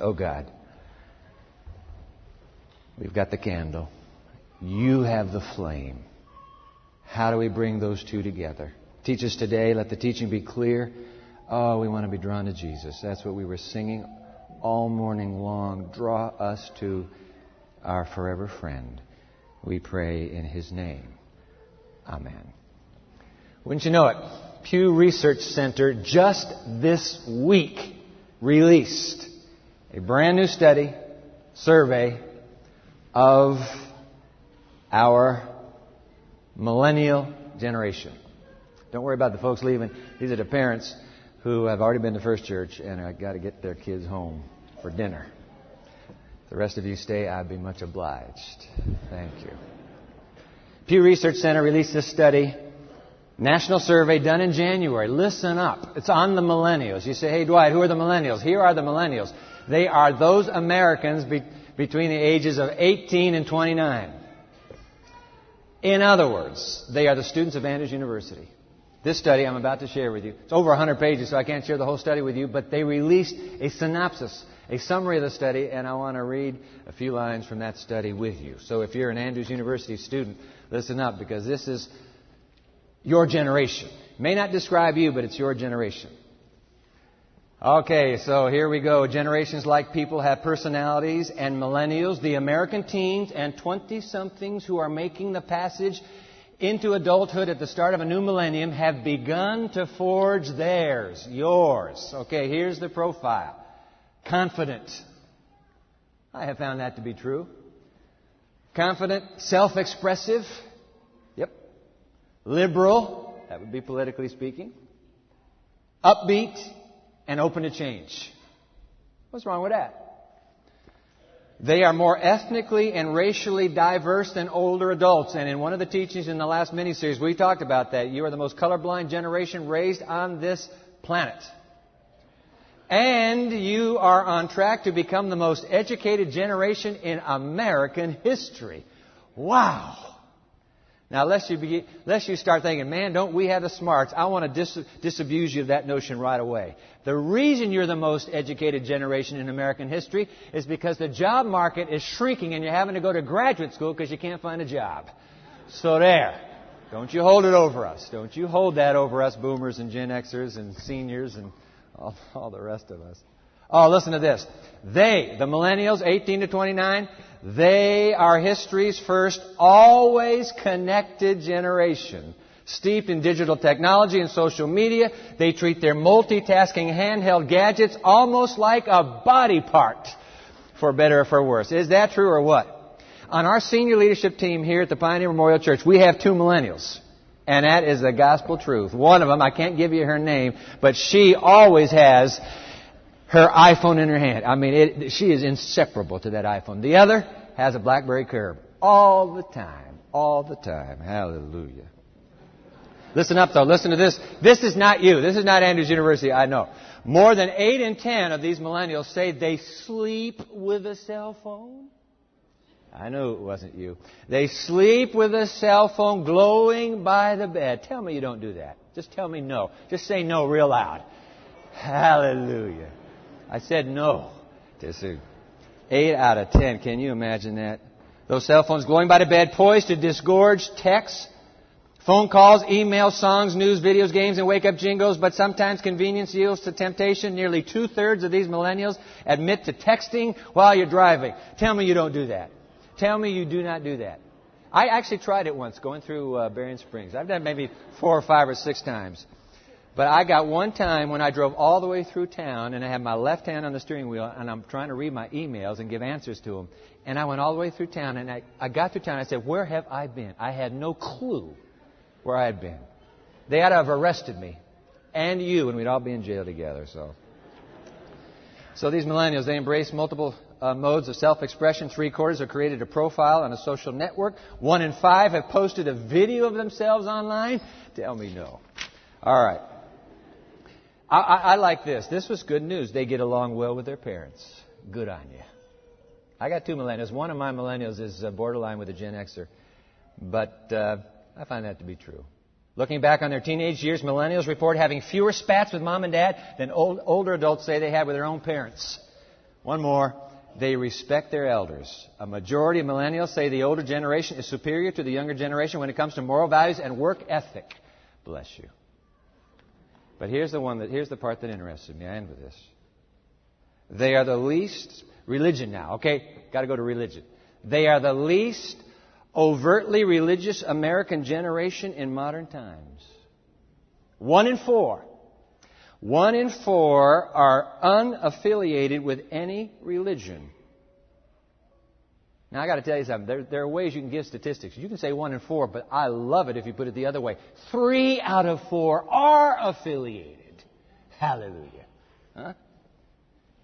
Oh God, we've got the candle. You have the flame. How do we bring those two together? Teach us today. Let the teaching be clear. Oh, we want to be drawn to Jesus. That's what we were singing all morning long. Draw us to our forever friend. We pray in His name. Amen. Wouldn't you know it? Pew Research Center just this week released a brand new study, survey of our millennial generation. Don't worry about the folks leaving. These are the parents who have already been to First Church and have got to get their kids home for dinner. The rest of you stay. I'd be much obliged. Thank you. Pew Research Center released this study, national survey done in January. Listen up. It's on the millennials. You say, hey, Dwight, who are the millennials? Here are the millennials. They are those Americans between the ages of 18 and 29. In other words, they are the students of Andrews University. This study I'm about to share with you, it's over 100 pages, so I can't share the whole study with you, but they released a synopsis, a summary of the study, and I want to read a few lines from that study with you. So if you're an Andrews University student, listen up, because this is your generation. It may not describe you, but it's your generation. Okay, so here we go. Generations like people have personalities, and millennials, the American teens and 20-somethings who are making the passage into adulthood at the start of a new millennium, have begun to forge theirs, yours. Okay, here's the profile. Confident. I have found that to be true. Confident, self-expressive. Yep. Liberal. That would be politically speaking. Upbeat and open to change. What's wrong with that? They are more ethnically and racially diverse than older adults. And in one of the teachings in the last miniseries, we talked about that. You are the most colorblind generation raised on this planet. And you are on track to become the most educated generation in American history. Wow. Now, lest you start thinking, man, don't we have the smarts? I want to disabuse you of that notion right away. The reason you're the most educated generation in American history is because the job market is shrinking and you're having to go to graduate school because you can't find a job. So there. Don't you hold it over us. Don't you hold that over us, boomers and Gen Xers and seniors and all the rest of us. Oh, listen to this. They, the millennials, 18 to 29, they are history's first always connected generation. Steeped in digital technology and social media, they treat their multitasking handheld gadgets almost like a body part, for better or for worse. Is that true or what? On our senior leadership team here at the Pioneer Memorial Church, we have two millennials. And that is the gospel truth. One of them, I can't give you her name, but she always has her iPhone in her hand. I mean, she is inseparable to that iPhone. The other has a BlackBerry Curb all the time, all the time. Hallelujah. Listen up, though. Listen to this. This is not you. This is not Andrews University, I know. More than 8 in 10 of these millennials say they sleep with a cell phone. I know it wasn't you. They sleep with a cell phone glowing by the bed. Tell me you don't do that. Just tell me no. Just say no real loud. Hallelujah. I said no. 8 out of 10. Can you imagine that? Those cell phones glowing by the bed, poised to disgorge texts, phone calls, emails, songs, news, videos, games, and wake-up jingles. But sometimes convenience yields to temptation. Nearly 2/3 of these millennials admit to texting while you're driving. Tell me you don't do that. Tell me you do not do that. I actually tried it once, going through Berrien Springs. I've done maybe 4 or 5 or 6 times. But I got one time when I drove all the way through town, and I had my left hand on the steering wheel, and I'm trying to read my emails and give answers to them. And I went all the way through town, and I got through town. I said, where have I been? I had no clue where I had been. They ought to have arrested me and you, and we'd all be in jail together. So these millennials, they embrace multiple modes of self-expression. 3/4 have created a profile on a social network. 1 in 5 have posted a video of themselves online. Tell me no. All right. I like this. This was good news. They get along well with their parents. Good on you. I got two millennials. One of my millennials is borderline with a Gen Xer. But I find that to be true. Looking back on their teenage years, millennials report having fewer spats with mom and dad than older adults say they had with their own parents. One more. They respect their elders. A majority of millennials say the older generation is superior to the younger generation when it comes to moral values and work ethic. Bless you. But here's the part that interested me. I end with this. They are the least... Religion now, okay? Got to go to religion. They are the least overtly religious American generation in modern times. 1 in 4. 1 in 4 are unaffiliated with any religion. Now, I got to tell you something. There are ways you can give statistics. You can say 1 in 4, but I love it if you put it the other way. 3 out of 4 are affiliated. Hallelujah. Huh?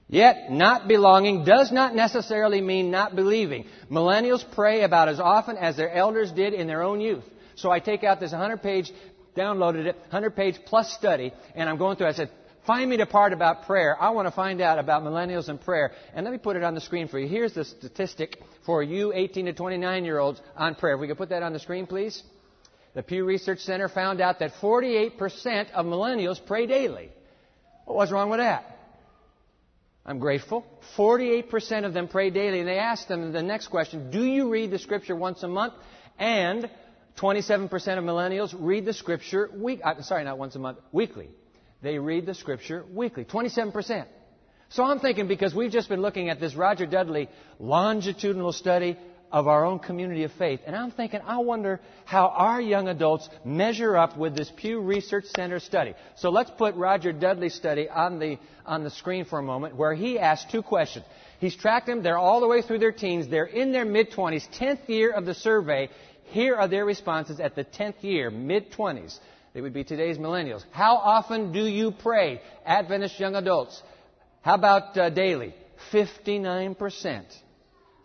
Yet, not belonging does not necessarily mean not believing. Millennials pray about as often as their elders did in their own youth. So I take out this 100-page, downloaded it, 100-page plus study, and I'm going through it. I said, find me the part about prayer. I want to find out about millennials and prayer. And let me put it on the screen for you. Here's the statistic for you 18 to 29-year-olds on prayer. If we could put that on the screen, please. The Pew Research Center found out that 48% of millennials pray daily. Well, what's wrong with that? I'm grateful. 48% of them pray daily. And they asked them the next question, do you read the Scripture once a month? And 27% of millennials read the Scripture weekly. They read the Scripture weekly. 27%. So I'm thinking, because we've just been looking at this Roger Dudley longitudinal study of our own community of faith. And I'm thinking, I wonder how our young adults measure up with this Pew Research Center study. So let's put Roger Dudley's study on the screen for a moment, where he asked 2 questions. He's tracked them. They're all the way through their teens. They're in their mid-20s, 10th year of the survey. Here are their responses at the 10th year, mid-20s. They would be today's millennials. How often do you pray, Adventist young adults? How about daily? 59%.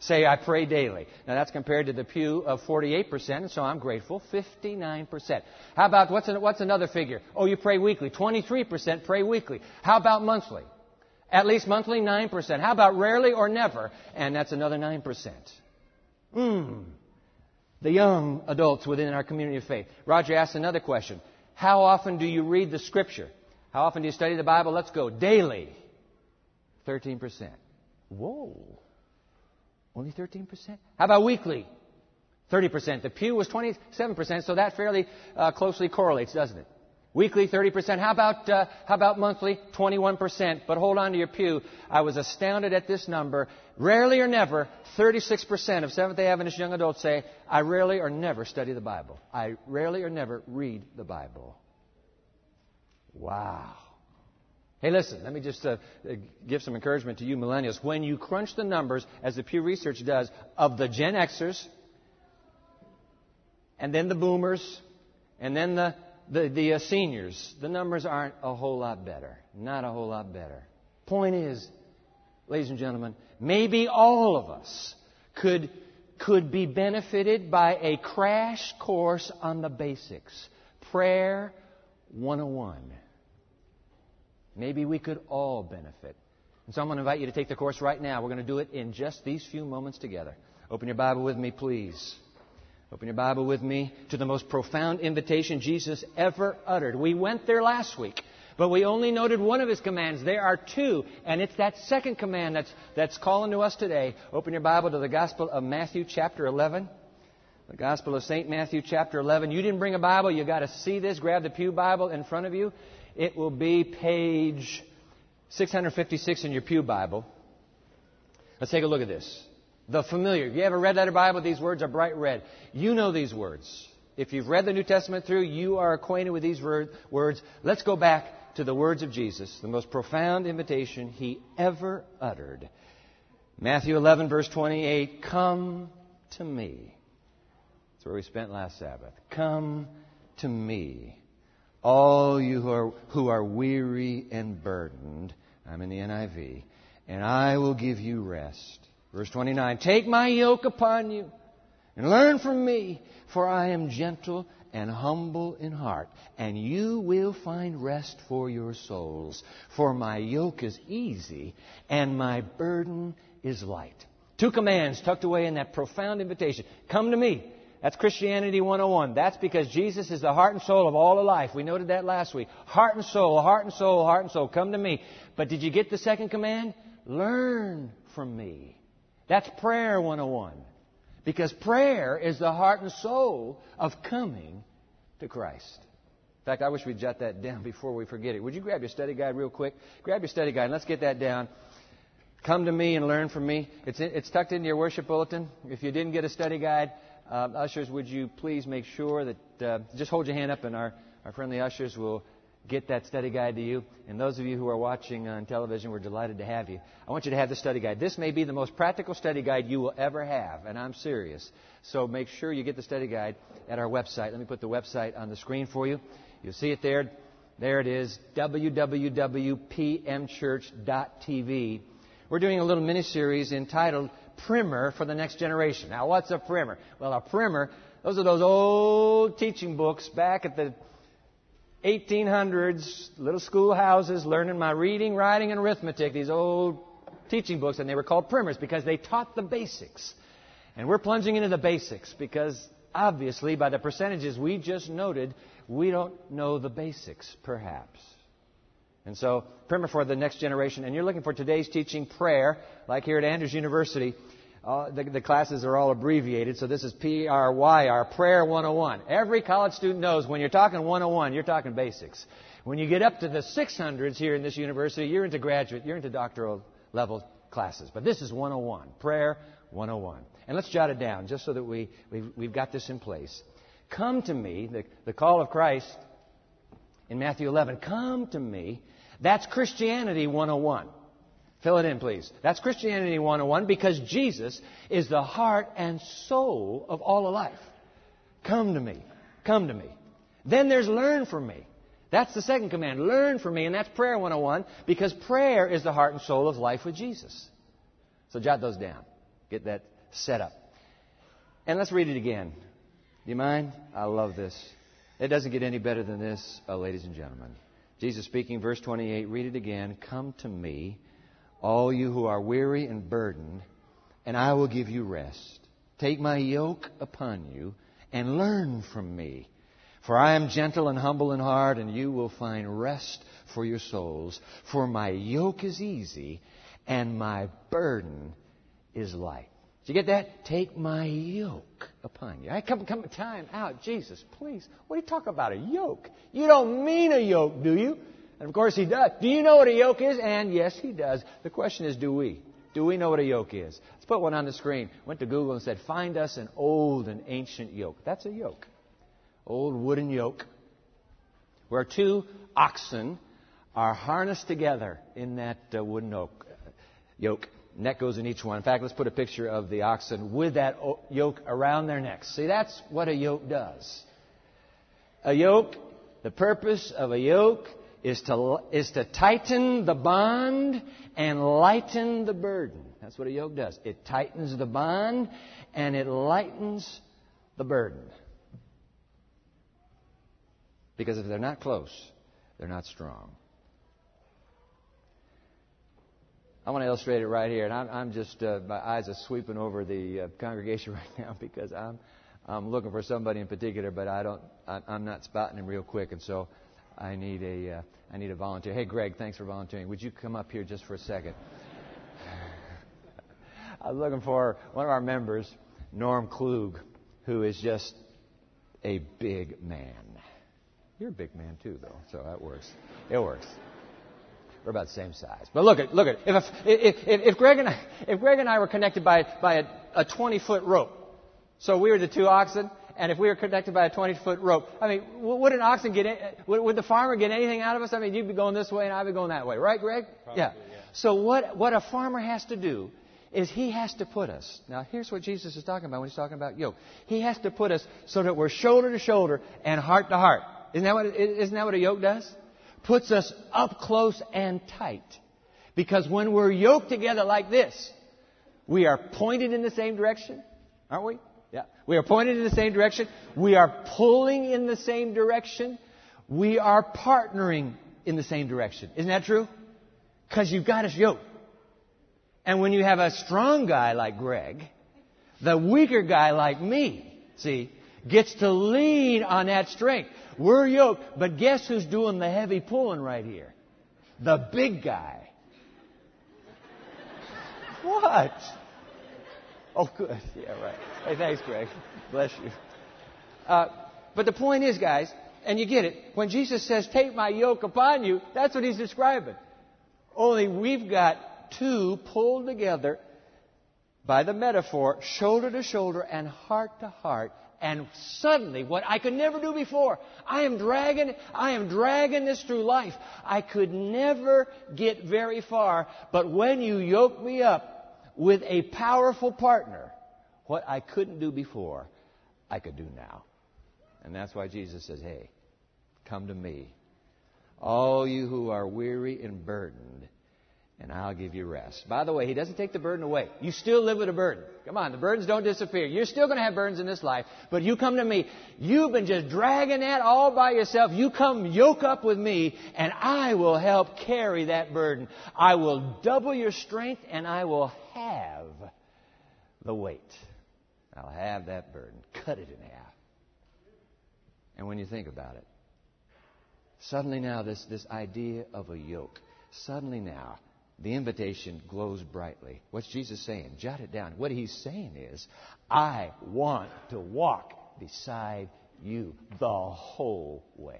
Say, I pray daily. Now, that's compared to the Pew of 48%, and so I'm grateful. 59%. How about, what's another figure? Oh, you pray weekly. 23% pray weekly. How about monthly? At least monthly, 9%. How about rarely or never? And that's another 9%. The young adults within our community of faith. Roger asked another question. How often do you read the Scripture? How often do you study the Bible? Let's go. Daily. 13%. Whoa. Only 13%? How about weekly? 30%. The Pew was 27%, so that fairly closely correlates, doesn't it? Weekly, 30%. How about monthly? 21%. But hold on to your Pew. I was astounded at this number. Rarely or never, 36% of Seventh-day Adventist young adults say, I rarely or never study the Bible. I rarely or never read the Bible. Wow. Hey, listen, let me just give some encouragement to you millennials. When you crunch the numbers, as the Pew Research does, of the Gen Xers, and then the Boomers, and then the seniors, the numbers aren't a whole lot better. Not a whole lot better. Point is, ladies and gentlemen, maybe all of us could be benefited by a crash course on the basics. Prayer 101. Maybe we could all benefit. And so I'm going to invite you to take the course right now. We're going to do it in just these few moments together. Open your Bible with me, please. Open your Bible with me to the most profound invitation Jesus ever uttered. We went there last week, but we only noted one of His commands. There are 2, and it's that second command that's calling to us today. Open your Bible to the Gospel of Matthew chapter 11. The Gospel of St. Matthew chapter 11. You didn't bring a Bible. You've got to see this. Grab the pew Bible in front of you. It will be page 656 in your pew Bible. Let's take a look at this. The familiar. If you have a red letter Bible, these words are bright red. You know these words. If you've read the New Testament through, you are acquainted with these words. Let's go back to the words of Jesus, the most profound invitation He ever uttered. Matthew 11, verse 28, come to me. That's where we spent last Sabbath. Come to me. All you who are weary and burdened, I'm in the NIV, and I will give you rest. Verse 29, take my yoke upon you and learn from me, for I am gentle and humble in heart, and you will find rest for your souls. For my yoke is easy and my burden is light. 2 commands tucked away in that profound invitation. Come to me. That's Christianity 101. That's because Jesus is the heart and soul of all of life. We noted that last week. Heart and soul, heart and soul, heart and soul. Come to me. But did you get the second command? Learn from me. That's prayer 101. Because prayer is the heart and soul of coming to Christ. In fact, I wish we'd jot that down before we forget it. Would you grab your study guide real quick? Grab your study guide and let's get that down. Come to me and learn from me. It's tucked into your worship bulletin. If you didn't get a study guide, ushers, would you please make sure that... just hold your hand up and our friendly ushers will get that study guide to you. And those of you who are watching on television, we're delighted to have you. I want you to have this study guide. This may be the most practical study guide you will ever have, and I'm serious. So make sure you get the study guide at our website. Let me put the website on the screen for you. You'll see it there. There it is, www.pmchurch.tv. We're doing a little mini-series entitled Primer for the Next Generation. Now, what's a primer? Well, a primer, those are those old teaching books back at the 1800s, little schoolhouses, learning my reading, writing, and arithmetic, these old teaching books, and they were called primers because they taught the basics. And we're plunging into the basics because, obviously, by the percentages we just noted, we don't know the basics, perhaps. And so, primer for the next generation. And you're looking for today's teaching, prayer, like here at Andrews University. The classes are all abbreviated, so this is P-R-Y-R, Prayer 101. Every college student knows when you're talking 101, you're talking basics. When you get up to the 600s here in this university, you're into graduate, you're into doctoral level classes. But this is 101, Prayer 101. And let's jot it down just so that we've got this in place. Come to me, the call of Christ in Matthew 11, come to me. That's Christianity 101. Fill it in, please. That's Christianity 101 because Jesus is the heart and soul of all of life. Come to me. Come to me. Then there's learn from me. That's the second command. Learn from me, and that's prayer 101 because prayer is the heart and soul of life with Jesus. So jot those down. Get that set up. And let's read it again. Do you mind? I love this. It doesn't get any better than this, ladies and gentlemen. Jesus speaking, verse 28, read it again. Come to me, all you who are weary and burdened, and I will give you rest. Take my yoke upon you and learn from me. For I am gentle and humble in heart, and you will find rest for your souls. For my yoke is easy and my burden is light. Did you get that? Take my yoke upon you. Come, time out. Jesus, please. What do you talk about, a yoke? You don't mean a yoke, do you? And of course he does. Do you know what a yoke is? And yes, he does. The question is, do we? Do we know what a yoke is? Let's put one on the screen. Went to Google and said, find us an old and ancient yoke. That's a yoke. Old wooden yoke. Where two oxen are harnessed together in that wooden yoke. And that goes in each one. In fact, let's put a picture of the oxen with that yoke around their necks. See, that's what a yoke does. A yoke, the purpose of a yoke is to tighten the bond and lighten the burden. That's what a yoke does. It tightens the bond and it lightens the burden. Because if they're not close, they're not strong. I want to illustrate it right here, and I'm just my eyes are sweeping over the congregation right now because I'm looking for somebody in particular, but I'm not spotting him real quick, and so I need a volunteer. Hey, Greg, thanks for volunteering. Would you come up here just for a second? I was looking for one of our members, Norm Klug, who is just a big man. You're a big man too, though, so that works. It works. We're about the same size. But look at it. If Greg and I were connected by a 20-foot rope, so we were the two oxen. And if we were connected by a 20-foot rope, I mean, would an oxen get? Would the farmer get anything out of us? I mean, you'd be going this way and I'd be going that way, right, Greg? Probably, yeah. So what a farmer has to do is he has to put us. Now, here's what Jesus is talking about when he's talking about yoke. He has to put us so that we're shoulder to shoulder and heart to heart. Isn't that what a yoke does? Puts us up close and tight, because when we're yoked together like this, we are pointed in the same direction, aren't we? Yeah. We are pointed in the same direction. We are pulling in the same direction. We are partnering in the same direction. Isn't that true? Because you've got us yoked. And when you have a strong guy like Greg, the weaker guy like me, see, gets to lean on that strength. We're yoked, but guess who's doing the heavy pulling right here? The big guy. What? Oh, good. Yeah, right. Hey, thanks, Greg. Bless you. But the point is, guys, and you get it, when Jesus says, take my yoke upon you, that's what he's describing. Only we've got two pulled together by the metaphor, shoulder to shoulder and heart to heart. And suddenly, what I could never do before, I am dragging this through life. I could never get very far. But when you yoke me up with a powerful partner, what I couldn't do before, I could do now. And that's why Jesus says, hey, come to me, all you who are weary and burdened, and I'll give you rest. By the way, he doesn't take the burden away. You still live with a burden. Come on, the burdens don't disappear. You're still going to have burdens in this life, but you come to me. You've been just dragging that all by yourself. You come yoke up with me, and I will help carry that burden. I will double your strength, and I will have the weight. I'll have that burden. Cut it in half. And when you think about it, suddenly now this idea of a yoke, suddenly now, the invitation glows brightly. What's Jesus saying? Jot it down. What he's saying is, I want to walk beside you the whole way.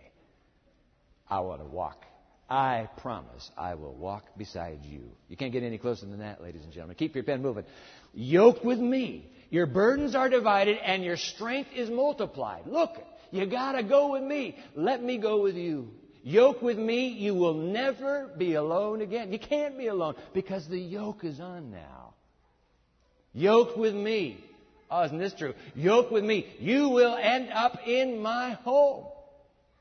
I want to walk. I promise I will walk beside you. You can't get any closer than that, ladies and gentlemen. Keep your pen moving. Yoked with me. Your burdens are divided and your strength is multiplied. Look, you got to go with me. Let me go with you. Yoke with me, you will never be alone again. You can't be alone because the yoke is on now. Yoke with me. Oh, isn't this true? Yoke with me. You will end up in my home.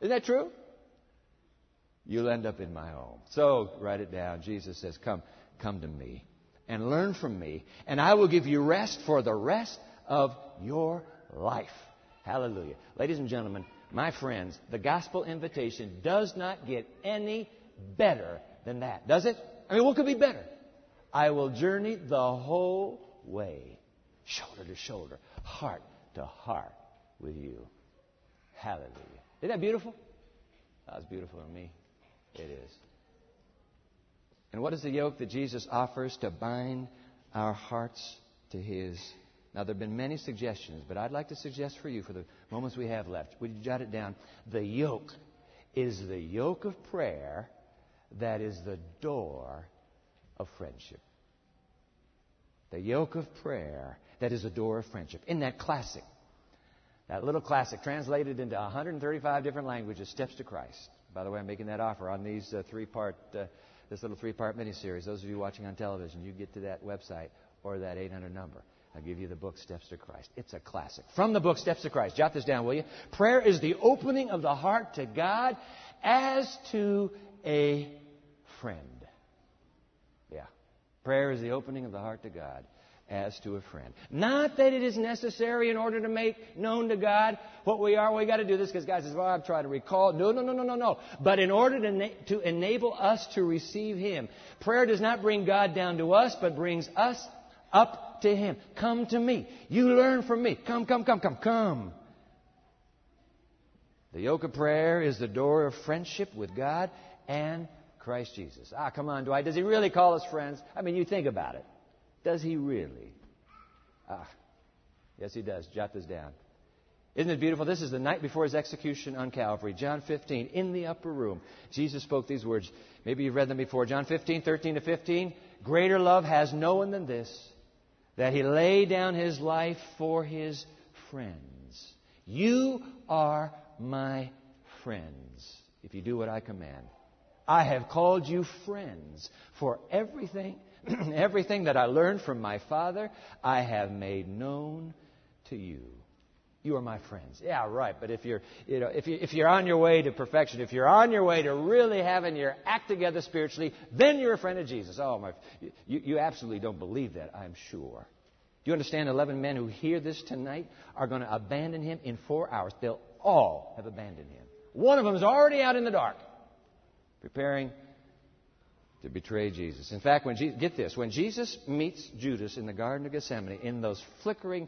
Isn't that true? You'll end up in my home. So write it down. Jesus says, come to me and learn from me, and I will give you rest for the rest of your life. Hallelujah. Ladies and gentlemen, my friends, the gospel invitation does not get any better than that, does it? I mean, what could be better? I will journey the whole way, shoulder to shoulder, heart to heart with you. Hallelujah. Isn't that beautiful? That's beautiful to me. It is. And what is the yoke that Jesus offers to bind our hearts to his? Now, there have been many suggestions, but I'd like to suggest for you, for the moments we have left, would you jot it down? The yoke is the yoke of prayer that is the door of friendship. The yoke of prayer that is the door of friendship. In that classic, that little classic translated into 135 different languages, Steps to Christ. By the way, I'm making that offer on these this little three-part miniseries. Those of you watching on television, you get to that website or that 800 number. I'll give you the book, Steps to Christ. It's a classic. From the book, Steps to Christ. Jot this down, will you? Prayer is the opening of the heart to God as to a friend. Yeah. Prayer is the opening of the heart to God as to a friend. Not that it is necessary in order to make known to God what we are. We got to do this because God says, well, I'm trying to recall. No. But in order to enable us to receive Him. Prayer does not bring God down to us, but brings us up to Him. Come to me. You learn from me. Come. The yoke of prayer is the door of friendship with God and Christ Jesus. Ah, come on, Dwight. Does He really call us friends? I mean, you think about it. Does He really? Ah, yes, He does. Jot this down. Isn't it beautiful? This is the night before His execution on Calvary. John 15, in the upper room. Jesus spoke these words. Maybe you've read them before. John 15, 13 to 15. Greater love has no one than this, that He lay down His life for His friends. You are my friends if you do what I command. I have called you friends, for everything that I learned from my Father, I have made known to you. You are my friends. Yeah, right. But if you're on your way to perfection, if you're on your way to really having your act together spiritually, then you're a friend of Jesus. Oh my! You absolutely don't believe that, I'm sure. Do you understand? 11 men who hear this tonight are going to abandon Him in 4 hours. They'll all have abandoned Him. One of them is already out in the dark, preparing to betray Jesus. In fact, when Jesus meets Judas in the Garden of Gethsemane, in those flickering,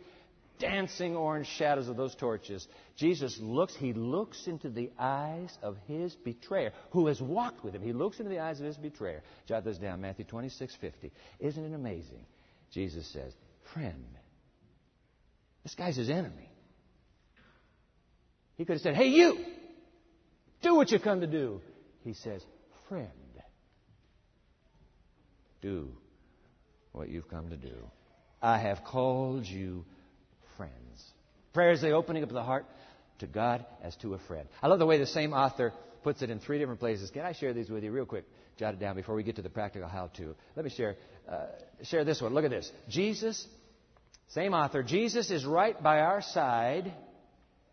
dancing orange shadows of those torches, Jesus looks, He looks into the eyes of His betrayer, who has walked with Him. He looks into the eyes of His betrayer. Jot this down, Matthew 26:50. Isn't it amazing Jesus says, friend, this guy's his enemy. He could have said, hey, you, do what you come to do. He says, friend, do what you've come to do. I have called you friends. Prayer is the opening of the heart to God as to a friend. I love the way the same author puts it in three different places. Can I share these with you real quick? Jot it down before we get to the practical how-to. Let me share this one. Look at this. Jesus, same author, Jesus is right by our side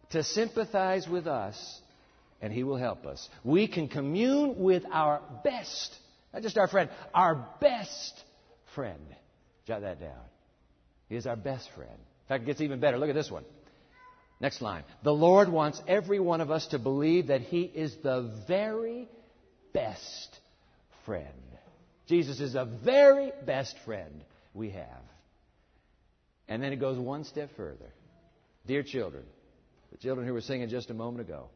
to sympathize with us, and He will help us. We can commune with our best, not just our friend, our best friend. Jot that down. He is our best friend. In fact, it gets even better. Look at this one. Next line. The Lord wants every one of us to believe that He is the very best friend. Jesus is the very best friend we have. And then it goes one step further. Dear children, the children who were singing just a moment ago,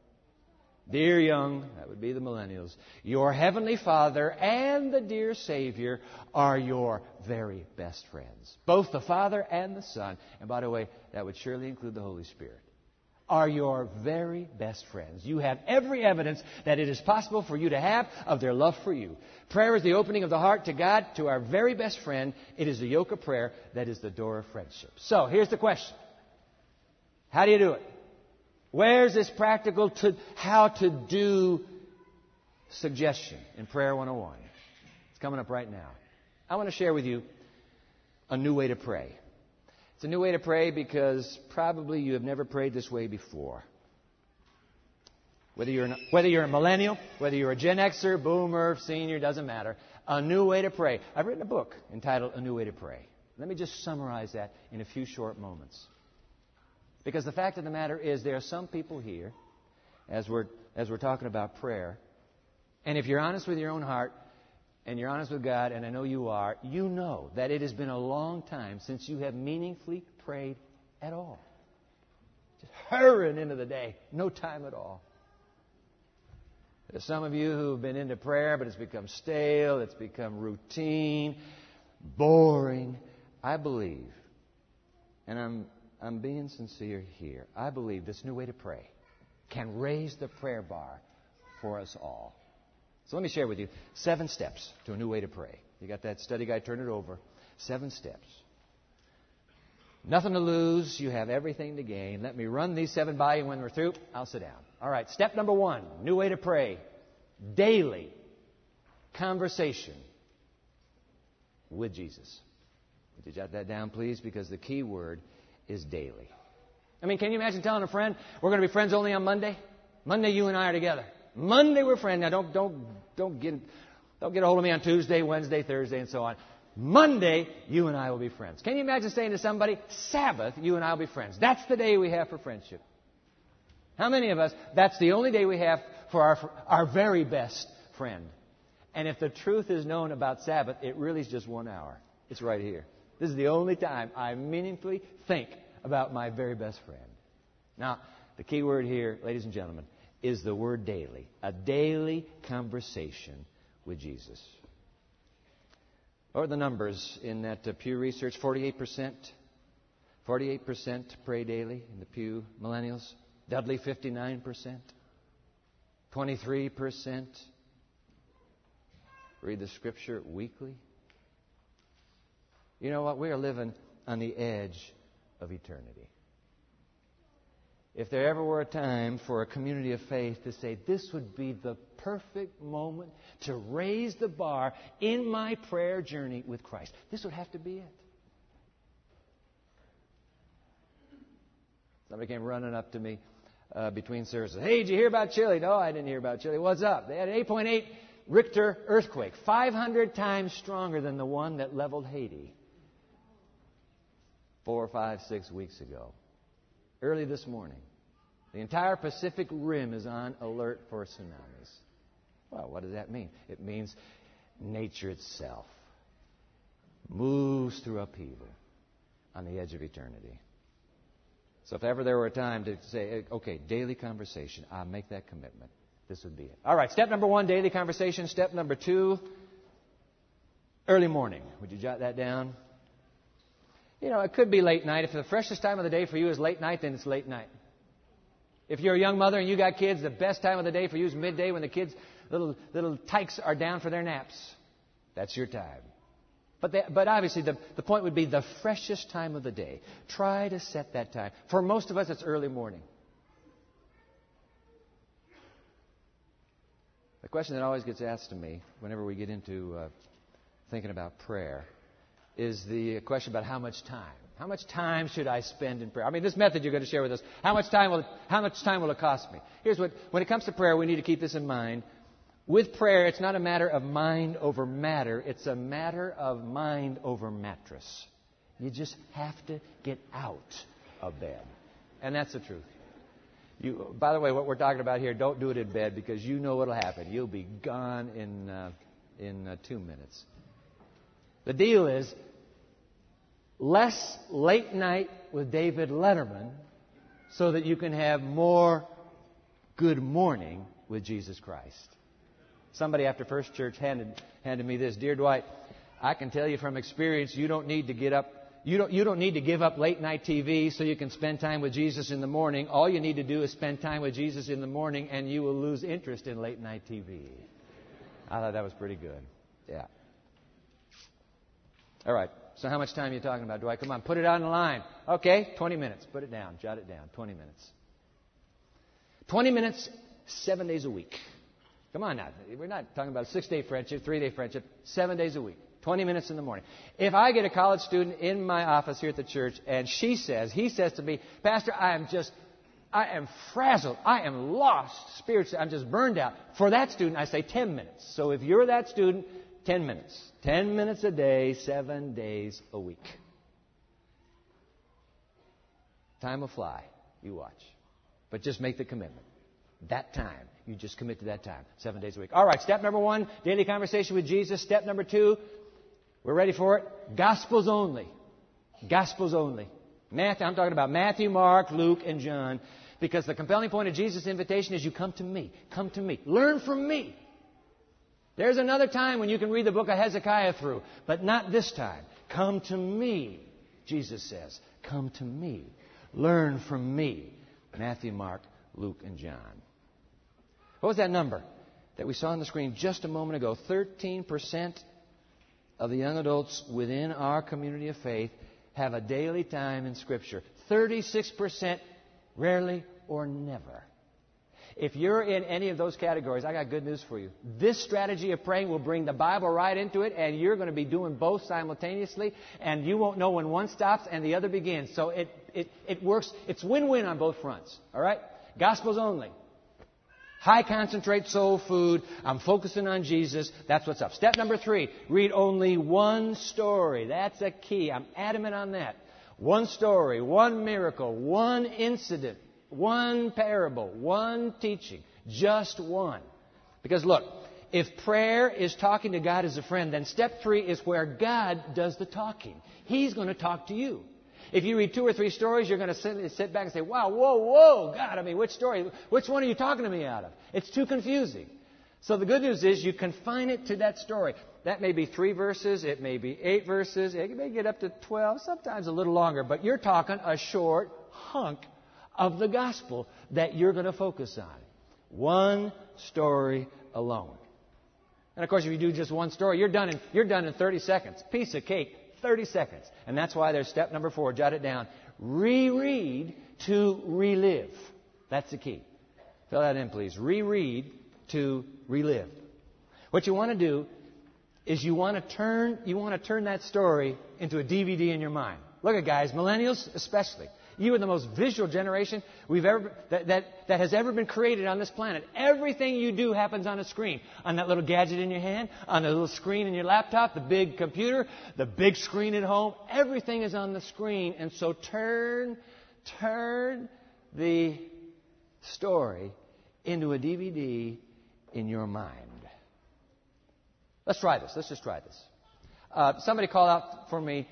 dear young, that would be the millennials, your heavenly Father and the dear Savior are your very best friends. Both the Father and the Son, and by the way, that would surely include the Holy Spirit, are your very best friends. You have every evidence that it is possible for you to have of their love for you. Prayer is the opening of the heart to God, to our very best friend. It is the yoke of prayer that is the door of friendship. So, here's the question. How do you do it? Where's this practical how to do suggestion in Prayer 101? It's coming up right now. I want to share with you a new way to pray. It's a new way to pray because probably you have never prayed this way before. Whether you're a millennial, whether you're a Gen Xer, boomer, senior, doesn't matter. A new way to pray. I've written a book entitled A New Way to Pray. Let me just summarize that in a few short moments. Because the fact of the matter is there are some people here, as we're talking about prayer, and if you're honest with your own heart, and you're honest with God, and I know you are, you know that it has been a long time since you have meaningfully prayed at all. Just hurrying into the day, no time at all. There's some of you who have been into prayer, but it's become stale, it's become routine, boring. I believe, and I'm being sincere here. I believe this new way to pray can raise the prayer bar for us all. So let me share with you 7 steps to a new way to pray. You got that study guide? Turn it over. 7 steps. Nothing to lose. You have everything to gain. Let me run these 7 by you. When we're through, I'll sit down. All right. Step number 1, new way to pray. Daily conversation with Jesus. Would you jot that down, please? Because the key word is daily. I mean, can you imagine telling a friend, we're going to be friends only on Monday? Monday, you and I are together. Monday, we're friends. Now, don't get a hold of me on Tuesday, Wednesday, Thursday, and so on. Monday, you and I will be friends. Can you imagine saying to somebody, Sabbath, you and I will be friends. That's the day we have for friendship. How many of us, that's the only day we have for our very best friend? And if the truth is known about Sabbath, it really is just 1 hour. It's right here. This is the only time I meaningfully think about my very best friend. Now, the key word here, ladies and gentlemen, is the word daily. A daily conversation with Jesus. What are the numbers in that Pew Research? 48%. 48% pray daily in the Pew millennials. Dudley, 59%. 23% read the Scripture weekly. You know what? We are living on the edge of eternity. If there ever were a time for a community of faith to say, this would be the perfect moment to raise the bar in my prayer journey with Christ, this would have to be it. Somebody came running up to me between services. Hey, did you hear about Chile? No, I didn't hear about Chile. What's up? They had an 8.8 Richter earthquake, 500 times stronger than the one that leveled Haiti. 4, 5, 6 weeks ago. Early this morning, the entire Pacific Rim is on alert for tsunamis. Well, what does that mean? It means nature itself moves through upheaval on the edge of eternity. So if ever there were a time to say, okay, daily conversation, I'll make that commitment, this would be it. All right, step number 1, daily conversation. Step number 2, early morning. Would you jot that down? You know, it could be late night. If the freshest time of the day for you is late night, then it's late night. If you're a young mother and you got kids, the best time of the day for you is midday when the kids, little tykes are down for their naps. That's your time. But obviously, the point would be the freshest time of the day. Try to set that time. For most of us, it's early morning. The question that always gets asked to me whenever we get into thinking about prayer is the question about how much time. How much time should I spend in prayer? I mean, this method you're going to share with us, how much time will it cost me? Here's what, when it comes to prayer, we need to keep this in mind. With prayer, it's not a matter of mind over matter. It's a matter of mind over mattress. You just have to get out of bed. And that's the truth. You, by the way, what we're talking about here, don't do it in bed because you know what will happen. You'll be gone in 2 minutes. The deal is less late night with David Letterman so that you can have more good morning with Jesus Christ. Somebody after First Church handed me this. Dear Dwight, I can tell you from experience, you don't need to get up. You don't need to give up late night TV so you can spend time with Jesus in the morning. All you need to do is spend time with Jesus in the morning, and you will lose interest in late night TV. I thought that was pretty good. Yeah. All right. So how much time are you talking about, Dwight? Come on, put it on the line. Okay, 20 minutes. Put it down. Jot it down. 20 minutes. 20 minutes, 7 days a week. Come on now. We're not talking about a 6-day friendship, 3-day friendship, 7 days a week. 20 minutes in the morning. If I get a college student in my office here at the church and he says to me, Pastor, I am frazzled. I am lost spiritually. I'm just burned out. For that student, I say 10 minutes. So if you're that student, 10 minutes. 10 minutes a day, 7 days a week. Time will fly. You watch. But just make the commitment. That time. You just commit to that time. 7 days a week. All right. Step number 1, daily conversation with Jesus. Step number 2, we're ready for it. Gospels only. Gospels only. Matthew, I'm talking about Matthew, Mark, Luke, and John. Because the compelling point of Jesus' invitation is you come to me. Come to me. Learn from me. There's another time when you can read the book of Hezekiah through. But not this time. Come to me, Jesus says. Come to me. Learn from me. Matthew, Mark, Luke, and John. What was that number that we saw on the screen just a moment ago? 13% of the young adults within our community of faith have a daily time in Scripture. 36% rarely or never. If you're in any of those categories, I got good news for you. This strategy of praying will bring the Bible right into it, and you're going to be doing both simultaneously, and you won't know when one stops and the other begins. So it works. It's win-win on both fronts. All right? Gospels only. High concentrate soul food. I'm focusing on Jesus. That's what's up. Step number 3, read only one story. That's a key. I'm adamant on that. One story, one miracle, one incident, one parable, one teaching. Just one. Because look, if prayer is talking to God as a friend, then step 3 is where God does the talking. He's going to talk to you. If you read 2 or 3 stories, you're going to sit back and say, wow, whoa, whoa, God, I mean, which story? Which one are you talking to me out of? It's too confusing. So the good news is you confine it to that story. That may be 3 verses. It may be 8 verses. It may get up to 12, sometimes a little longer. But you're talking a short hunk of the gospel that you're going to focus on. One story alone. And, of course, if you do just one story, you're done in 30 seconds. Piece of cake. 30 seconds. And that's why there's step number 4. Jot it down. Reread to relive. That's the key. Fill that in, please. Reread to relive. What you want to do is you want to turn that story into a DVD in your mind. Look at guys, millennials especially. You are the most visual generation that has ever been created on this planet. Everything you do happens on a screen. On that little gadget in your hand, on the little screen in your laptop, the big computer, the big screen at home. Everything is on the screen. And so turn the story into a DVD in your mind. Let's try this. Let's just try this. Somebody call out for me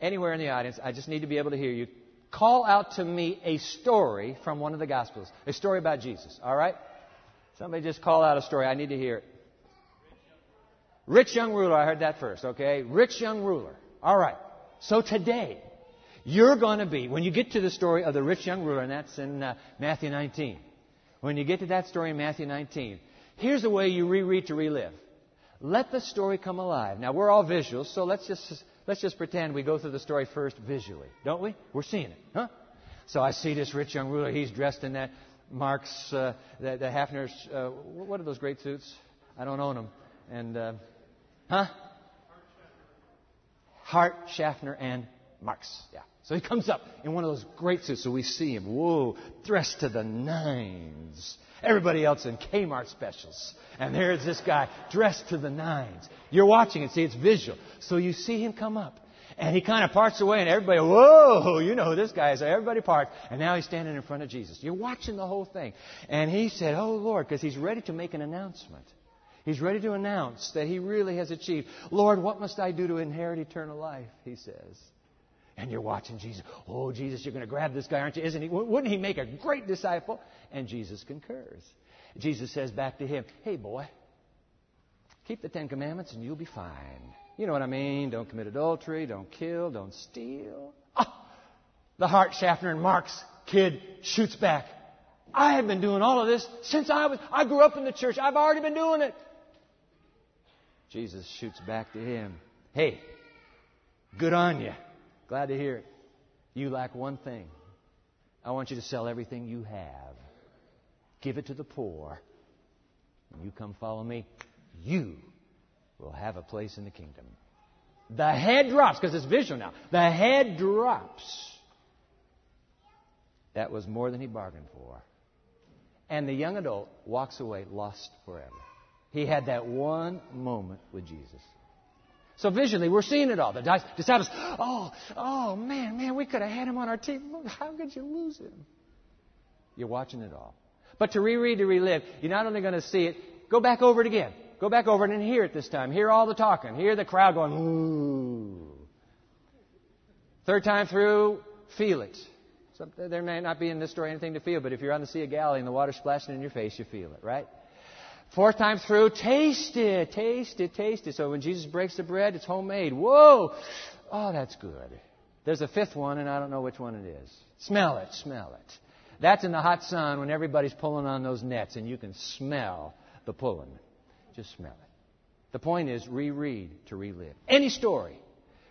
anywhere in the audience. I just need to be able to hear you. Call out to me a story from one of the Gospels. A story about Jesus. All right? Somebody just call out a story. I need to hear it. Rich young ruler. I heard that first. Okay? Rich young ruler. All right. So today, You're going to be, when you get to the story of the rich young ruler, and that's in Matthew 19. When you get to that story in Matthew 19, here's the way you reread to relive. Let the story come alive. Now, we're all visual, so let's just pretend we go through the story first visually, don't we? We're seeing it, huh? So I see this rich young ruler. He's dressed in that Marx, the Hafner's, what are those great suits? I don't own them. And, Hart Schaffner and Marx. Yeah. So he comes up in one of those great suits. So we see him. Whoa, dressed to the nines. Everybody else in Kmart specials. And there's this guy dressed to the nines. You're watching it. See, it's visual. So you see him come up. And he kind of parts away, and everybody, whoa, you know who this guy is. Everybody parts. And now he's standing in front of Jesus. You're watching the whole thing. And he said, oh, Lord, because he's ready to make an announcement. He's ready to announce that he really has achieved. Lord, what must I do to inherit eternal life, he says. And you're watching Jesus. Oh, Jesus, you're going to grab this guy, aren't you? Isn't he? Wouldn't he make a great disciple? And Jesus concurs. Jesus says back to him, hey, boy, keep the Ten Commandments and you'll be fine. You know what I mean? Don't commit adultery. Don't kill. Don't steal. Ah, the Hart Schaffner and Marx kid shoots back. I have been doing all of this since I grew up in the church. I've already been doing it. Jesus shoots back to him. Hey, good on you. Glad to hear it. You lack one thing. I want you to sell everything you have. Give it to the poor. When you come follow me, you will have a place in the kingdom. The head drops, because it's visual now. The head drops. That was more than he bargained for. And the young adult walks away lost forever. He had that one moment with Jesus. So visually, we're seeing it all. The disciples, oh, man, we could have had him on our team. How could you lose him? You're watching it all. But to reread, to relive, you're not only going to see it, go back over it again. Go back over it and hear it this time. Hear all the talking. Hear the crowd going, ooh. Third time through, feel it. So there may not be in this story anything to feel, but if you're on the Sea of Galilee and the water's splashing in your face, you feel it, right? Fourth time through, taste it, taste it, taste it. So when Jesus breaks the bread, it's homemade. Whoa! Oh, that's good. There's a fifth one, and I don't know which one it is. Smell it, smell it. That's in the hot sun when everybody's pulling on those nets, and you can smell the pulling. Just smell it. The point is, reread to relive. Any story,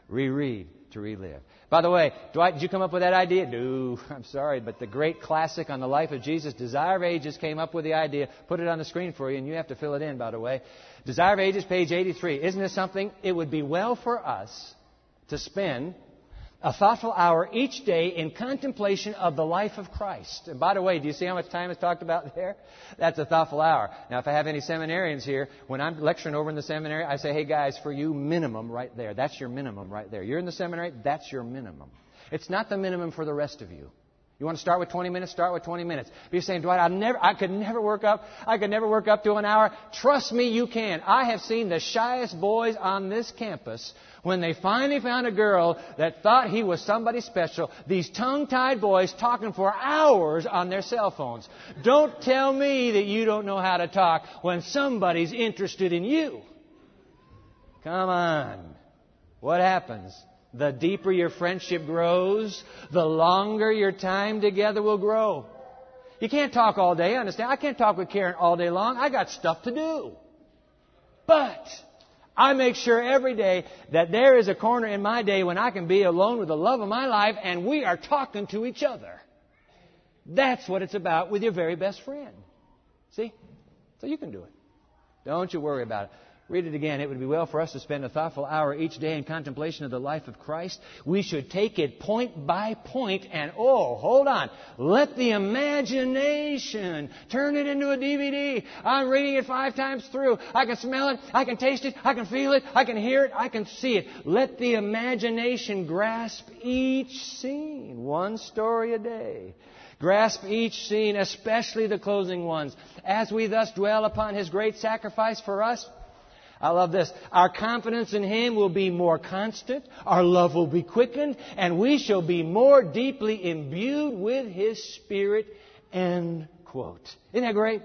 reread to relive. By the way, Dwight, did you come up with that idea? No, I'm sorry, but the great classic on the life of Jesus, Desire of Ages, came up with the idea. Put it on the screen for you, and you have to fill it in, by the way. Desire of Ages, page 83. Isn't this something? It would be well for us to spend a thoughtful hour each day in contemplation of the life of Christ. And by the way, do you see how much time is talked about there? That's a thoughtful hour. Now, if I have any seminarians here, when I'm lecturing over in the seminary, I say, hey, guys, for you, minimum right there. That's your minimum right there. You're in the seminary, that's your minimum. It's not the minimum for the rest of you. You want to start with 20 minutes? Start with 20 minutes. But you're saying, Dwight, I could never work up to an hour. Trust me, you can. I have seen the shyest boys on this campus when they finally found a girl that thought he was somebody special. These tongue-tied boys talking for hours on their cell phones. Don't tell me that you don't know how to talk when somebody's interested in you. Come on. What happens? The deeper your friendship grows, the longer your time together will grow. You can't talk all day, understand? I can't talk with Karen all day long. I got stuff to do. But I make sure every day that there is a corner in my day when I can be alone with the love of my life and we are talking to each other. That's what it's about with your very best friend. See? So you can do it. Don't you worry about it. Read it again. It would be well for us to spend a thoughtful hour each day in contemplation of the life of Christ. We should take it point by point and, oh, hold on. Let the imagination turn it into a DVD. I'm reading it 5 times through. I can smell it. I can taste it. I can feel it. I can hear it. I can see it. Let the imagination grasp each scene. One story a day. Grasp each scene, especially the closing ones. As we thus dwell upon His great sacrifice for us, I love this. Our confidence in Him will be more constant. Our love will be quickened. And we shall be more deeply imbued with His Spirit. End quote. Isn't that great?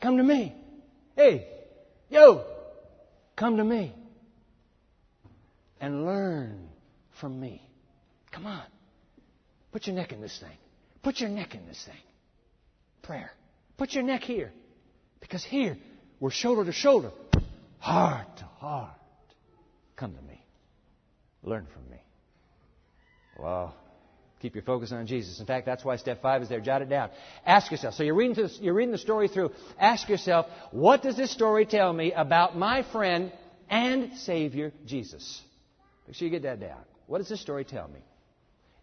Come to me. Hey, yo, come to me. And learn from me. Come on. Put your neck in this thing. Put your neck in this thing. Prayer. Put your neck here. Because here, we're shoulder to shoulder. Heart to heart. Come to me. Learn from me. Wow. Keep your focus on Jesus. In fact, that's why step 5 is there. Jot it down. Ask yourself. So you're reading the story through. Ask yourself, what does this story tell me about my friend and Savior, Jesus? Make sure you get that down. What does this story tell me?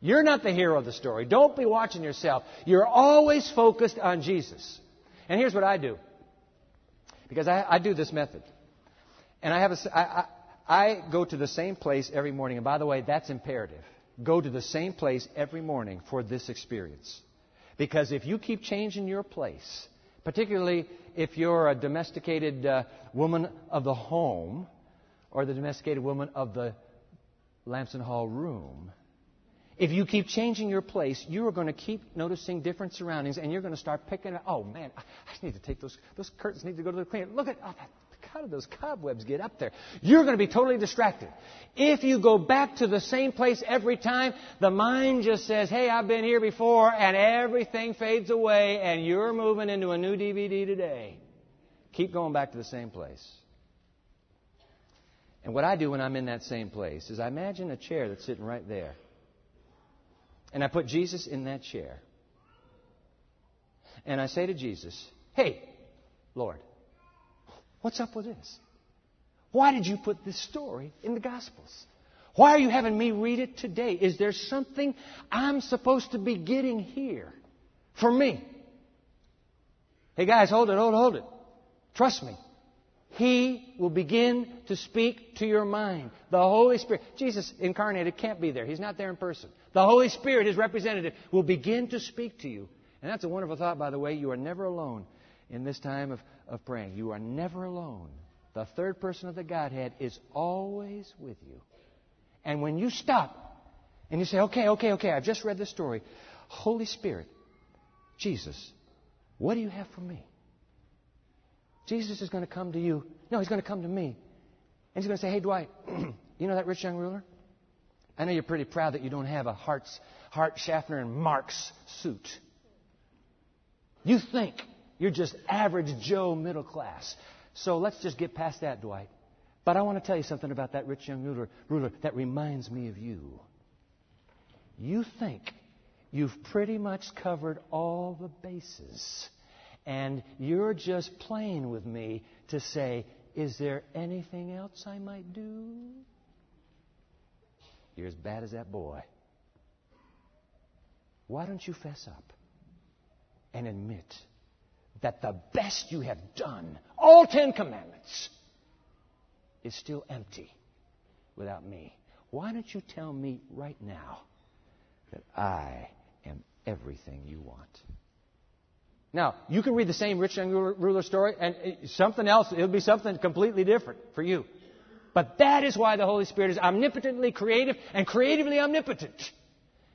You're not the hero of the story. Don't be watching yourself. You're always focused on Jesus. And here's what I do. Because I do this method. And I go to the same place every morning. And by the way, that's imperative. Go to the same place every morning for this experience. Because if you keep changing your place, particularly if you're a domesticated woman of the home or the domesticated woman of the Lamson Hall room, if you keep changing your place, you are going to keep noticing different surroundings, and you're going to start picking up. Oh, man, I just need to take those curtains, need to go to the cleaner. Look at how did those cobwebs get up there? You're going to be totally distracted. If you go back to the same place every time, the mind just says, hey, I've been here before, and everything fades away, and you're moving into a new DVD today. Keep going back to the same place. And what I do when I'm in that same place is I imagine a chair that's sitting right there. And I put Jesus in that chair. And I say to Jesus, hey, Lord, what's up with this? Why did you put this story in the Gospels? Why are you having me read it today? Is there something I'm supposed to be getting here for me? Hey, guys, hold it. Trust me. He will begin to speak to your mind. The Holy Spirit, Jesus incarnated, can't be there. He's not there in person. The Holy Spirit, His representative, will begin to speak to you. And that's a wonderful thought, by the way. You are never alone. In this time of praying, you are never alone. The third person of the Godhead is always with you. And when you stop and you say, okay, I've just read this story. Holy Spirit, Jesus, what do you have for me? Jesus is going to come to you. No, He's going to come to me. And He's going to say, hey, Dwight, you know that rich young ruler? I know you're pretty proud that you don't have a Hart Schaffner and Marx suit. You think you're just average Joe middle class. So let's just get past that, Dwight. But I want to tell you something about that rich young ruler that reminds me of you. You think you've pretty much covered all the bases. And you're just playing with me to say, is there anything else I might do? You're as bad as that boy. Why don't you fess up and admit that the best you have done, all 10 commandments, is still empty without me? Why don't you tell me right now that I am everything you want? Now, you can read the same rich young ruler story, and something else, it'll be something completely different for you. But that is why the Holy Spirit is omnipotently creative and creatively omnipotent.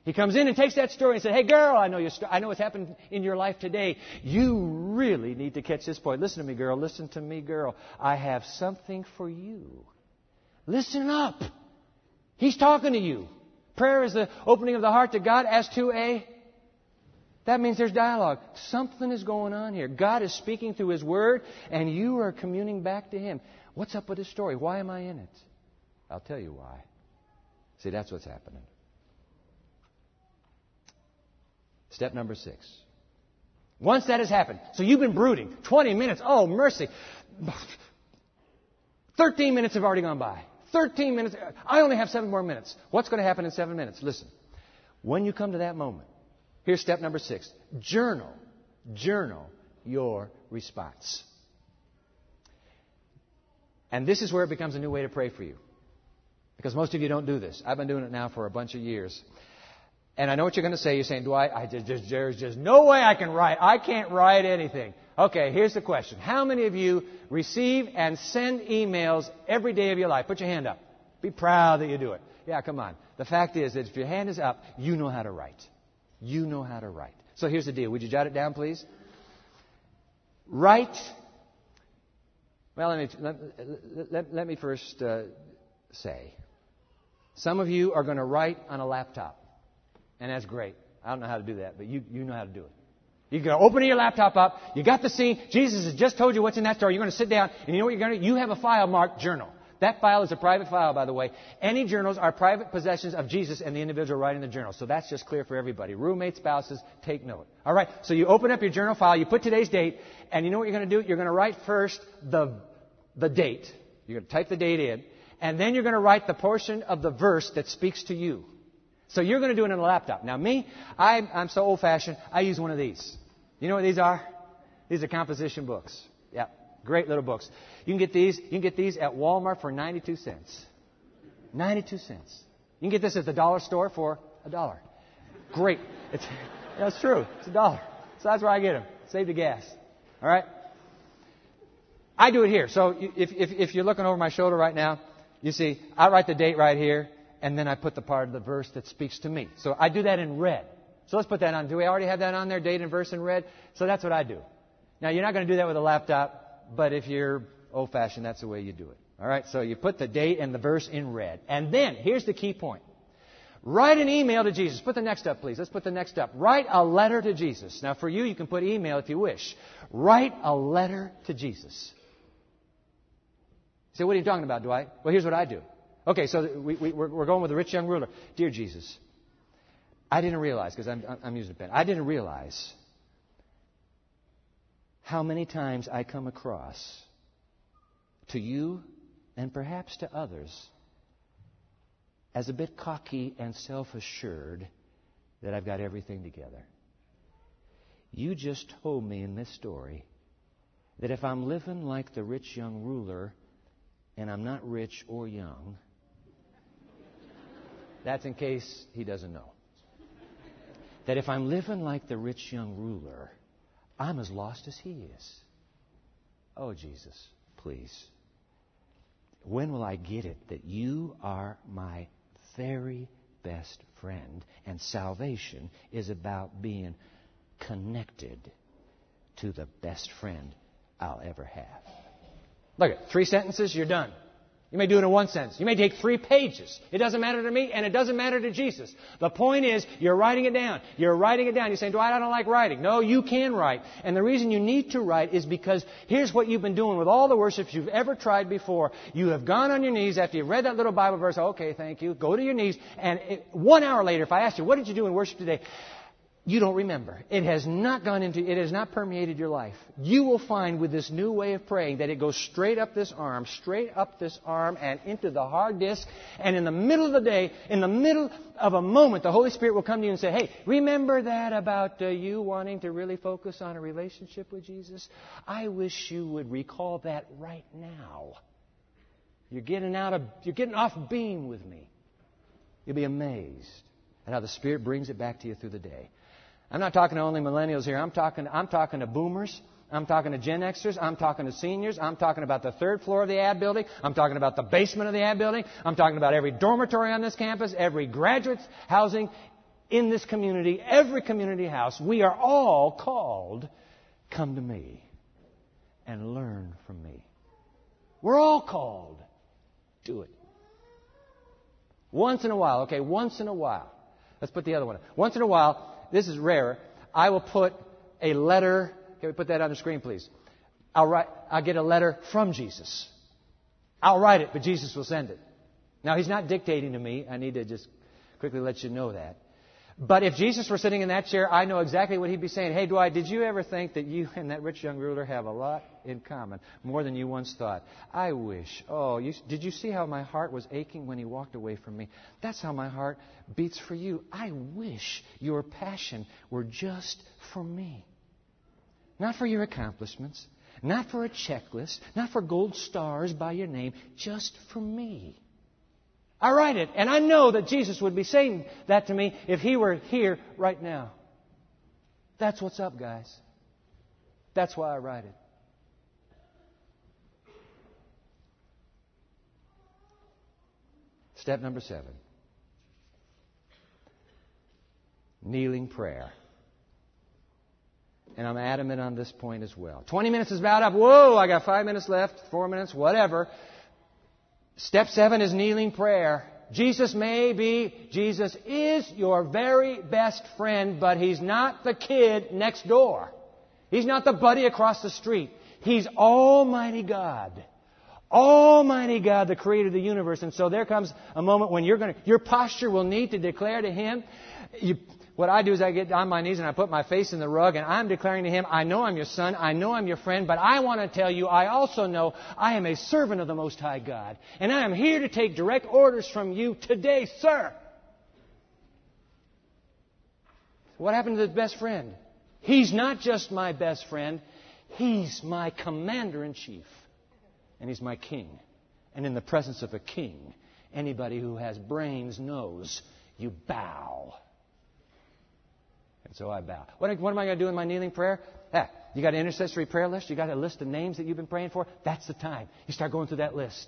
He comes in and takes that story and says, hey, girl, I know what's happened in your life today. You really need to catch this point. Listen to me, girl. I have something for you. Listen up. He's talking to you. Prayer is the opening of the heart to God as to a... That means there's dialogue. Something is going on here. God is speaking through His Word, and you are communing back to Him. What's up with this story? Why am I in it? I'll tell you why. See, that's what's happening. Step number 6. Once that has happened, so you've been brooding. 20 minutes, oh, mercy. 13 minutes have already gone by. 13 minutes, I only have 7 more minutes. What's going to happen in 7 minutes? Listen, when you come to that moment, here's step number 6. Journal your response. And this is where it becomes a new way to pray for you. Because most of you don't do this. I've been doing it now for a bunch of years. And I know what you're going to say. You're saying, Dwight, there's just no way I can write. I can't write anything. Okay, here's the question. How many of you receive and send emails every day of your life? Put your hand up. Be proud that you do it. Yeah, come on. The fact is that if your hand is up, you know how to write. You know how to write. So here's the deal. Would you jot it down, please? Write. Well, let me first say. Some of you are going to write on a laptop. And that's great. I don't know how to do that, but you know how to do it. You can open your laptop up. You got the scene. Jesus has just told you what's in that story. You're going to sit down, and you know what you're going to do? You have a file marked journal. That file is a private file, by the way. Any journals are private possessions of Jesus and the individual writing the journal. So that's just clear for everybody. Roommates, spouses, take note. All right, so you open up your journal file. You put today's date, and you know what you're going to do? You're going to write first the date. You're going to type the date in, and then you're going to write the portion of the verse that speaks to you. So you're going to do it on a laptop. Now me, I'm so old-fashioned, I use one of these. You know what these are? These are composition books. Yeah, great little books. You can get these. You can get these at Walmart for 92 cents. 92 cents. You can get this at the dollar store for $1. Great. That's true. It's $1. So that's where I get them. Save the gas. All right? I do it here. So if you're looking over my shoulder right now, you see, I write the date right here. And then I put the part of the verse that speaks to me. So I do that in red. So let's put that on. Do we already have that on there? Date and verse in red? So that's what I do. Now, you're not going to do that with a laptop, but if you're old-fashioned, that's the way you do it. All right? So you put the date and the verse in red. And then, here's the key point. Write an email to Jesus. Put the next up, please. Let's put the next up. Write a letter to Jesus. Now, for you, you can put email if you wish. Write a letter to Jesus. You say, what are you talking about, Dwight? Well, here's what I do. Okay, so we're going with the rich young ruler. Dear Jesus, I didn't realize, because I'm using a pen, I didn't realize how many times I come across to you and perhaps to others as a bit cocky and self-assured that I've got everything together. You just told me in this story that if I'm living like the rich young ruler and I'm not rich or young... That's in case he doesn't know. That if I'm living like the rich young ruler, I'm as lost as he is. Oh, Jesus, please. When will I get it that you are my very best friend and salvation is about being connected to the best friend I'll ever have? Look at 3 sentences, you're done. You may do it in 1 sentence. You may take 3 pages. It doesn't matter to me, and it doesn't matter to Jesus. The point is, you're writing it down. You're writing it down. You're saying, Dwight, I don't like writing. No, you can write. And the reason you need to write is because here's what you've been doing with all the worships you've ever tried before. You have gone on your knees after you've read that little Bible verse. Okay, thank you. Go to your knees. And 1 hour later, if I asked you, what did you do in worship today? You don't remember. It has not permeated your life. You will find with this new way of praying that it goes straight up this arm and into the hard disk. And in the middle of the day, in the middle of a moment, the Holy Spirit will come to you and say, hey, remember that about you wanting to really focus on a relationship with Jesus? I wish you would recall that right now. You're getting off beam with me. You'll be amazed at how the Spirit brings it back to you through the day. I'm not talking to only millennials here. I'm talking to boomers. I'm talking to Gen Xers. I'm talking to seniors. I'm talking about the 3rd floor of the ad building. I'm talking about the basement of the ad building. I'm talking about every dormitory on this campus, every graduate's housing in this community, every community house. We are all called, come to me and learn from me. We're all called. Do it. Once in a while. Okay, once in a while. Let's put the other one up. Once in a while... This is rarer. I will put a letter. Can we put that on the screen, please? I'll get a letter from Jesus. I'll write it, but Jesus will send it. Now, He's not dictating to me. I need to just quickly let you know that. But if Jesus were sitting in that chair, I know exactly what He'd be saying. Hey, Dwight, did you ever think that you and that rich young ruler have a lot in common? More than you once thought. I wish. Oh, did you see how my heart was aching when he walked away from me? That's how my heart beats for you. I wish your passion were just for me. Not for your accomplishments. Not for a checklist. Not for gold stars by your name. Just for me. I write it, and I know that Jesus would be saying that to me if He were here right now. That's what's up, guys. That's why I write it. Step number 7. Kneeling prayer. And I'm adamant on this point as well. 20 minutes is about up. Whoa, I got 5 minutes left, 4 minutes, whatever. Step 7 is kneeling prayer. Jesus may be, Jesus is your very best friend, but He's not the kid next door. He's not the buddy across the street. He's Almighty God. Almighty God, the creator of the universe. And so there comes a moment when your posture will need to declare to Him. What I do is I get on my knees and I put my face in the rug and I'm declaring to Him, I know I'm your son, I know I'm your friend, but I want to tell you, I also know I am a servant of the Most High God. And I am here to take direct orders from you today, sir. What happened to the best friend? He's not just my best friend. He's my commander-in-chief. And He's my king. And in the presence of a king, anybody who has brains knows you bow. And so I bow. What am I going to do in my kneeling prayer? You got an intercessory prayer list. You got a list of names that you've been praying for. That's the time. You start going through that list.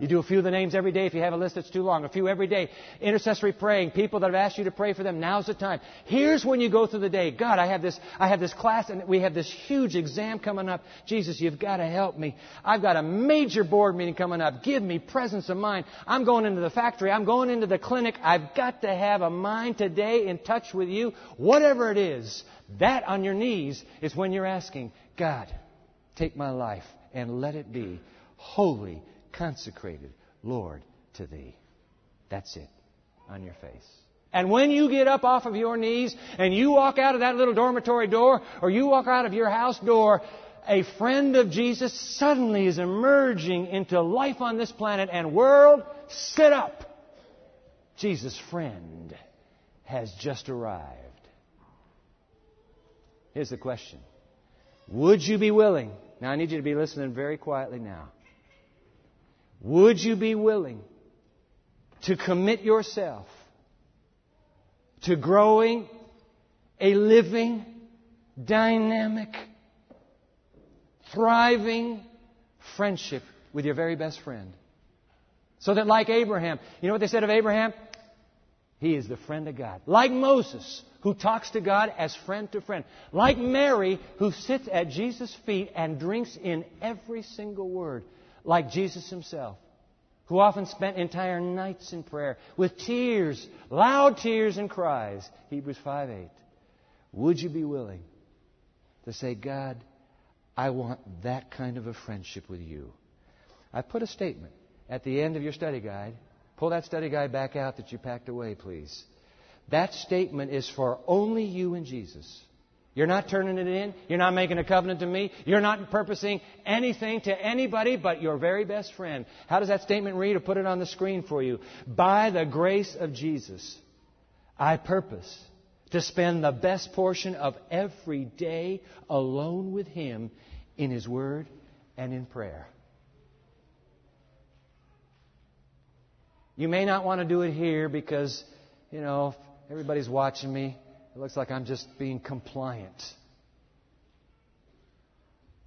You do a few of the names every day. If you have a list that's too long, a few every day. Intercessory praying. People that have asked you to pray for them. Now's the time. Here's when you go through the day. God, I have this class and we have this huge exam coming up. Jesus, You've got to help me. I've got a major board meeting coming up. Give me presence of mind. I'm going into the factory. I'm going into the clinic. I've got to have a mind today in touch with You. Whatever it is, that on your knees is when you're asking, God, take my life and let it be holy, consecrated, Lord, to Thee. That's it. On your face. And when you get up off of your knees and you walk out of that little dormitory door or you walk out of your house door, a friend of Jesus suddenly is emerging into life on this planet. And world, sit up. Jesus' friend has just arrived. Here's the question. Would you be willing? Now I need you to be listening very quietly now. Would you be willing to commit yourself to growing a living, dynamic, thriving friendship with your very best friend? So that like Abraham, you know what they said of Abraham? He is the friend of God. Like Moses, who talks to God as friend to friend. Like Mary, who sits at Jesus' feet and drinks in every single word. Like Jesus Himself, who often spent entire nights in prayer with tears, loud tears and cries. Hebrews 5:8. Would you be willing to say, God, I want that kind of a friendship with You? I put a statement at the end of your study guide. Pull that study guide back out that you packed away, please. That statement is for only you and Jesus. You're not turning it in. You're not making a covenant to me. You're not purposing anything to anybody but your very best friend. How does that statement read? I'll put it on the screen for you. By the grace of Jesus, I purpose to spend the best portion of every day alone with Him in His Word and in prayer. You may not want to do it here because, you know, everybody's watching me. It looks like I'm just being compliant.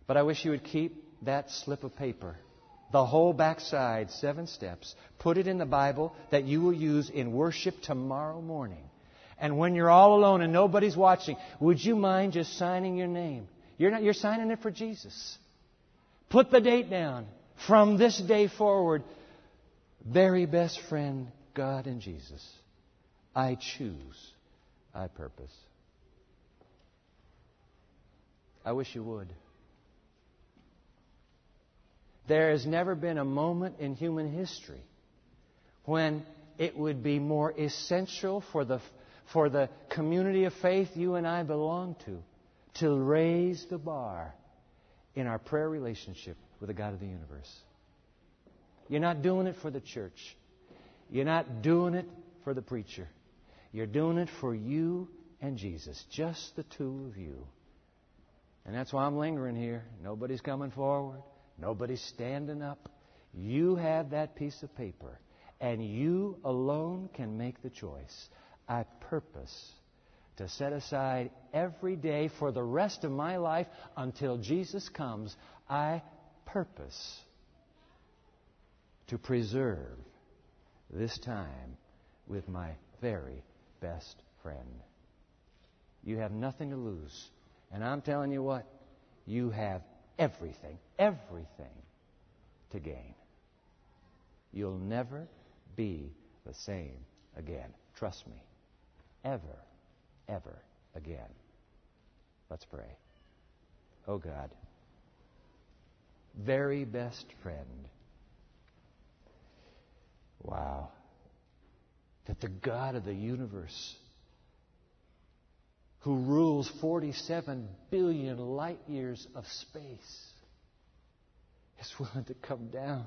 But I wish you would keep that slip of paper, the whole backside, 7 steps. Put it in the Bible that you will use in worship tomorrow morning. And when you're all alone and nobody's watching, would you mind just signing your name? You're signing it for Jesus. Put the date down. From this day forward, very best friend, God and Jesus, I choose. I purpose. I wish you would. There has never been a moment in human history when it would be more essential for the community of faith you and I belong to raise the bar in our prayer relationship with the God of the universe. You're not doing it for the church. You're not doing it for the preacher. You're doing it for you and Jesus. Just the two of you. And that's why I'm lingering here. Nobody's coming forward. Nobody's standing up. You have that piece of paper. And you alone can make the choice. I purpose to set aside every day for the rest of my life until Jesus comes. I purpose to preserve this time with my very best friend. You have nothing to lose. And I'm telling you what, you have everything to gain. You'll never be the same again. Trust me, ever, ever again. Let's pray. Oh God, very best friend. Wow. That the God of the universe, who rules 47 billion light years of space, is willing to come down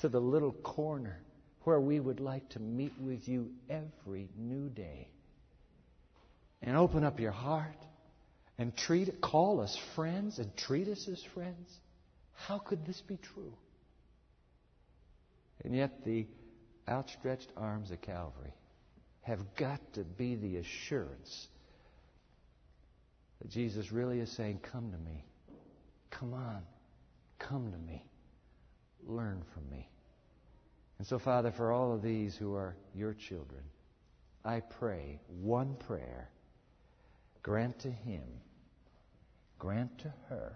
to the little corner where we would like to meet with you every new day, and open up your heart and call us friends and treat us as friends. How could this be true? And yet the outstretched arms of Calvary have got to be the assurance that Jesus really is saying, come to me. Come on. Come to me. Learn from me. And so, Father, for all of these who are your children, I pray one prayer. Grant to him, grant to her,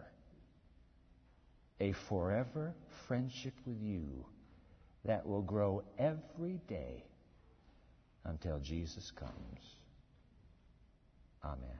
a forever friendship with you that will grow every day until Jesus comes. Amen.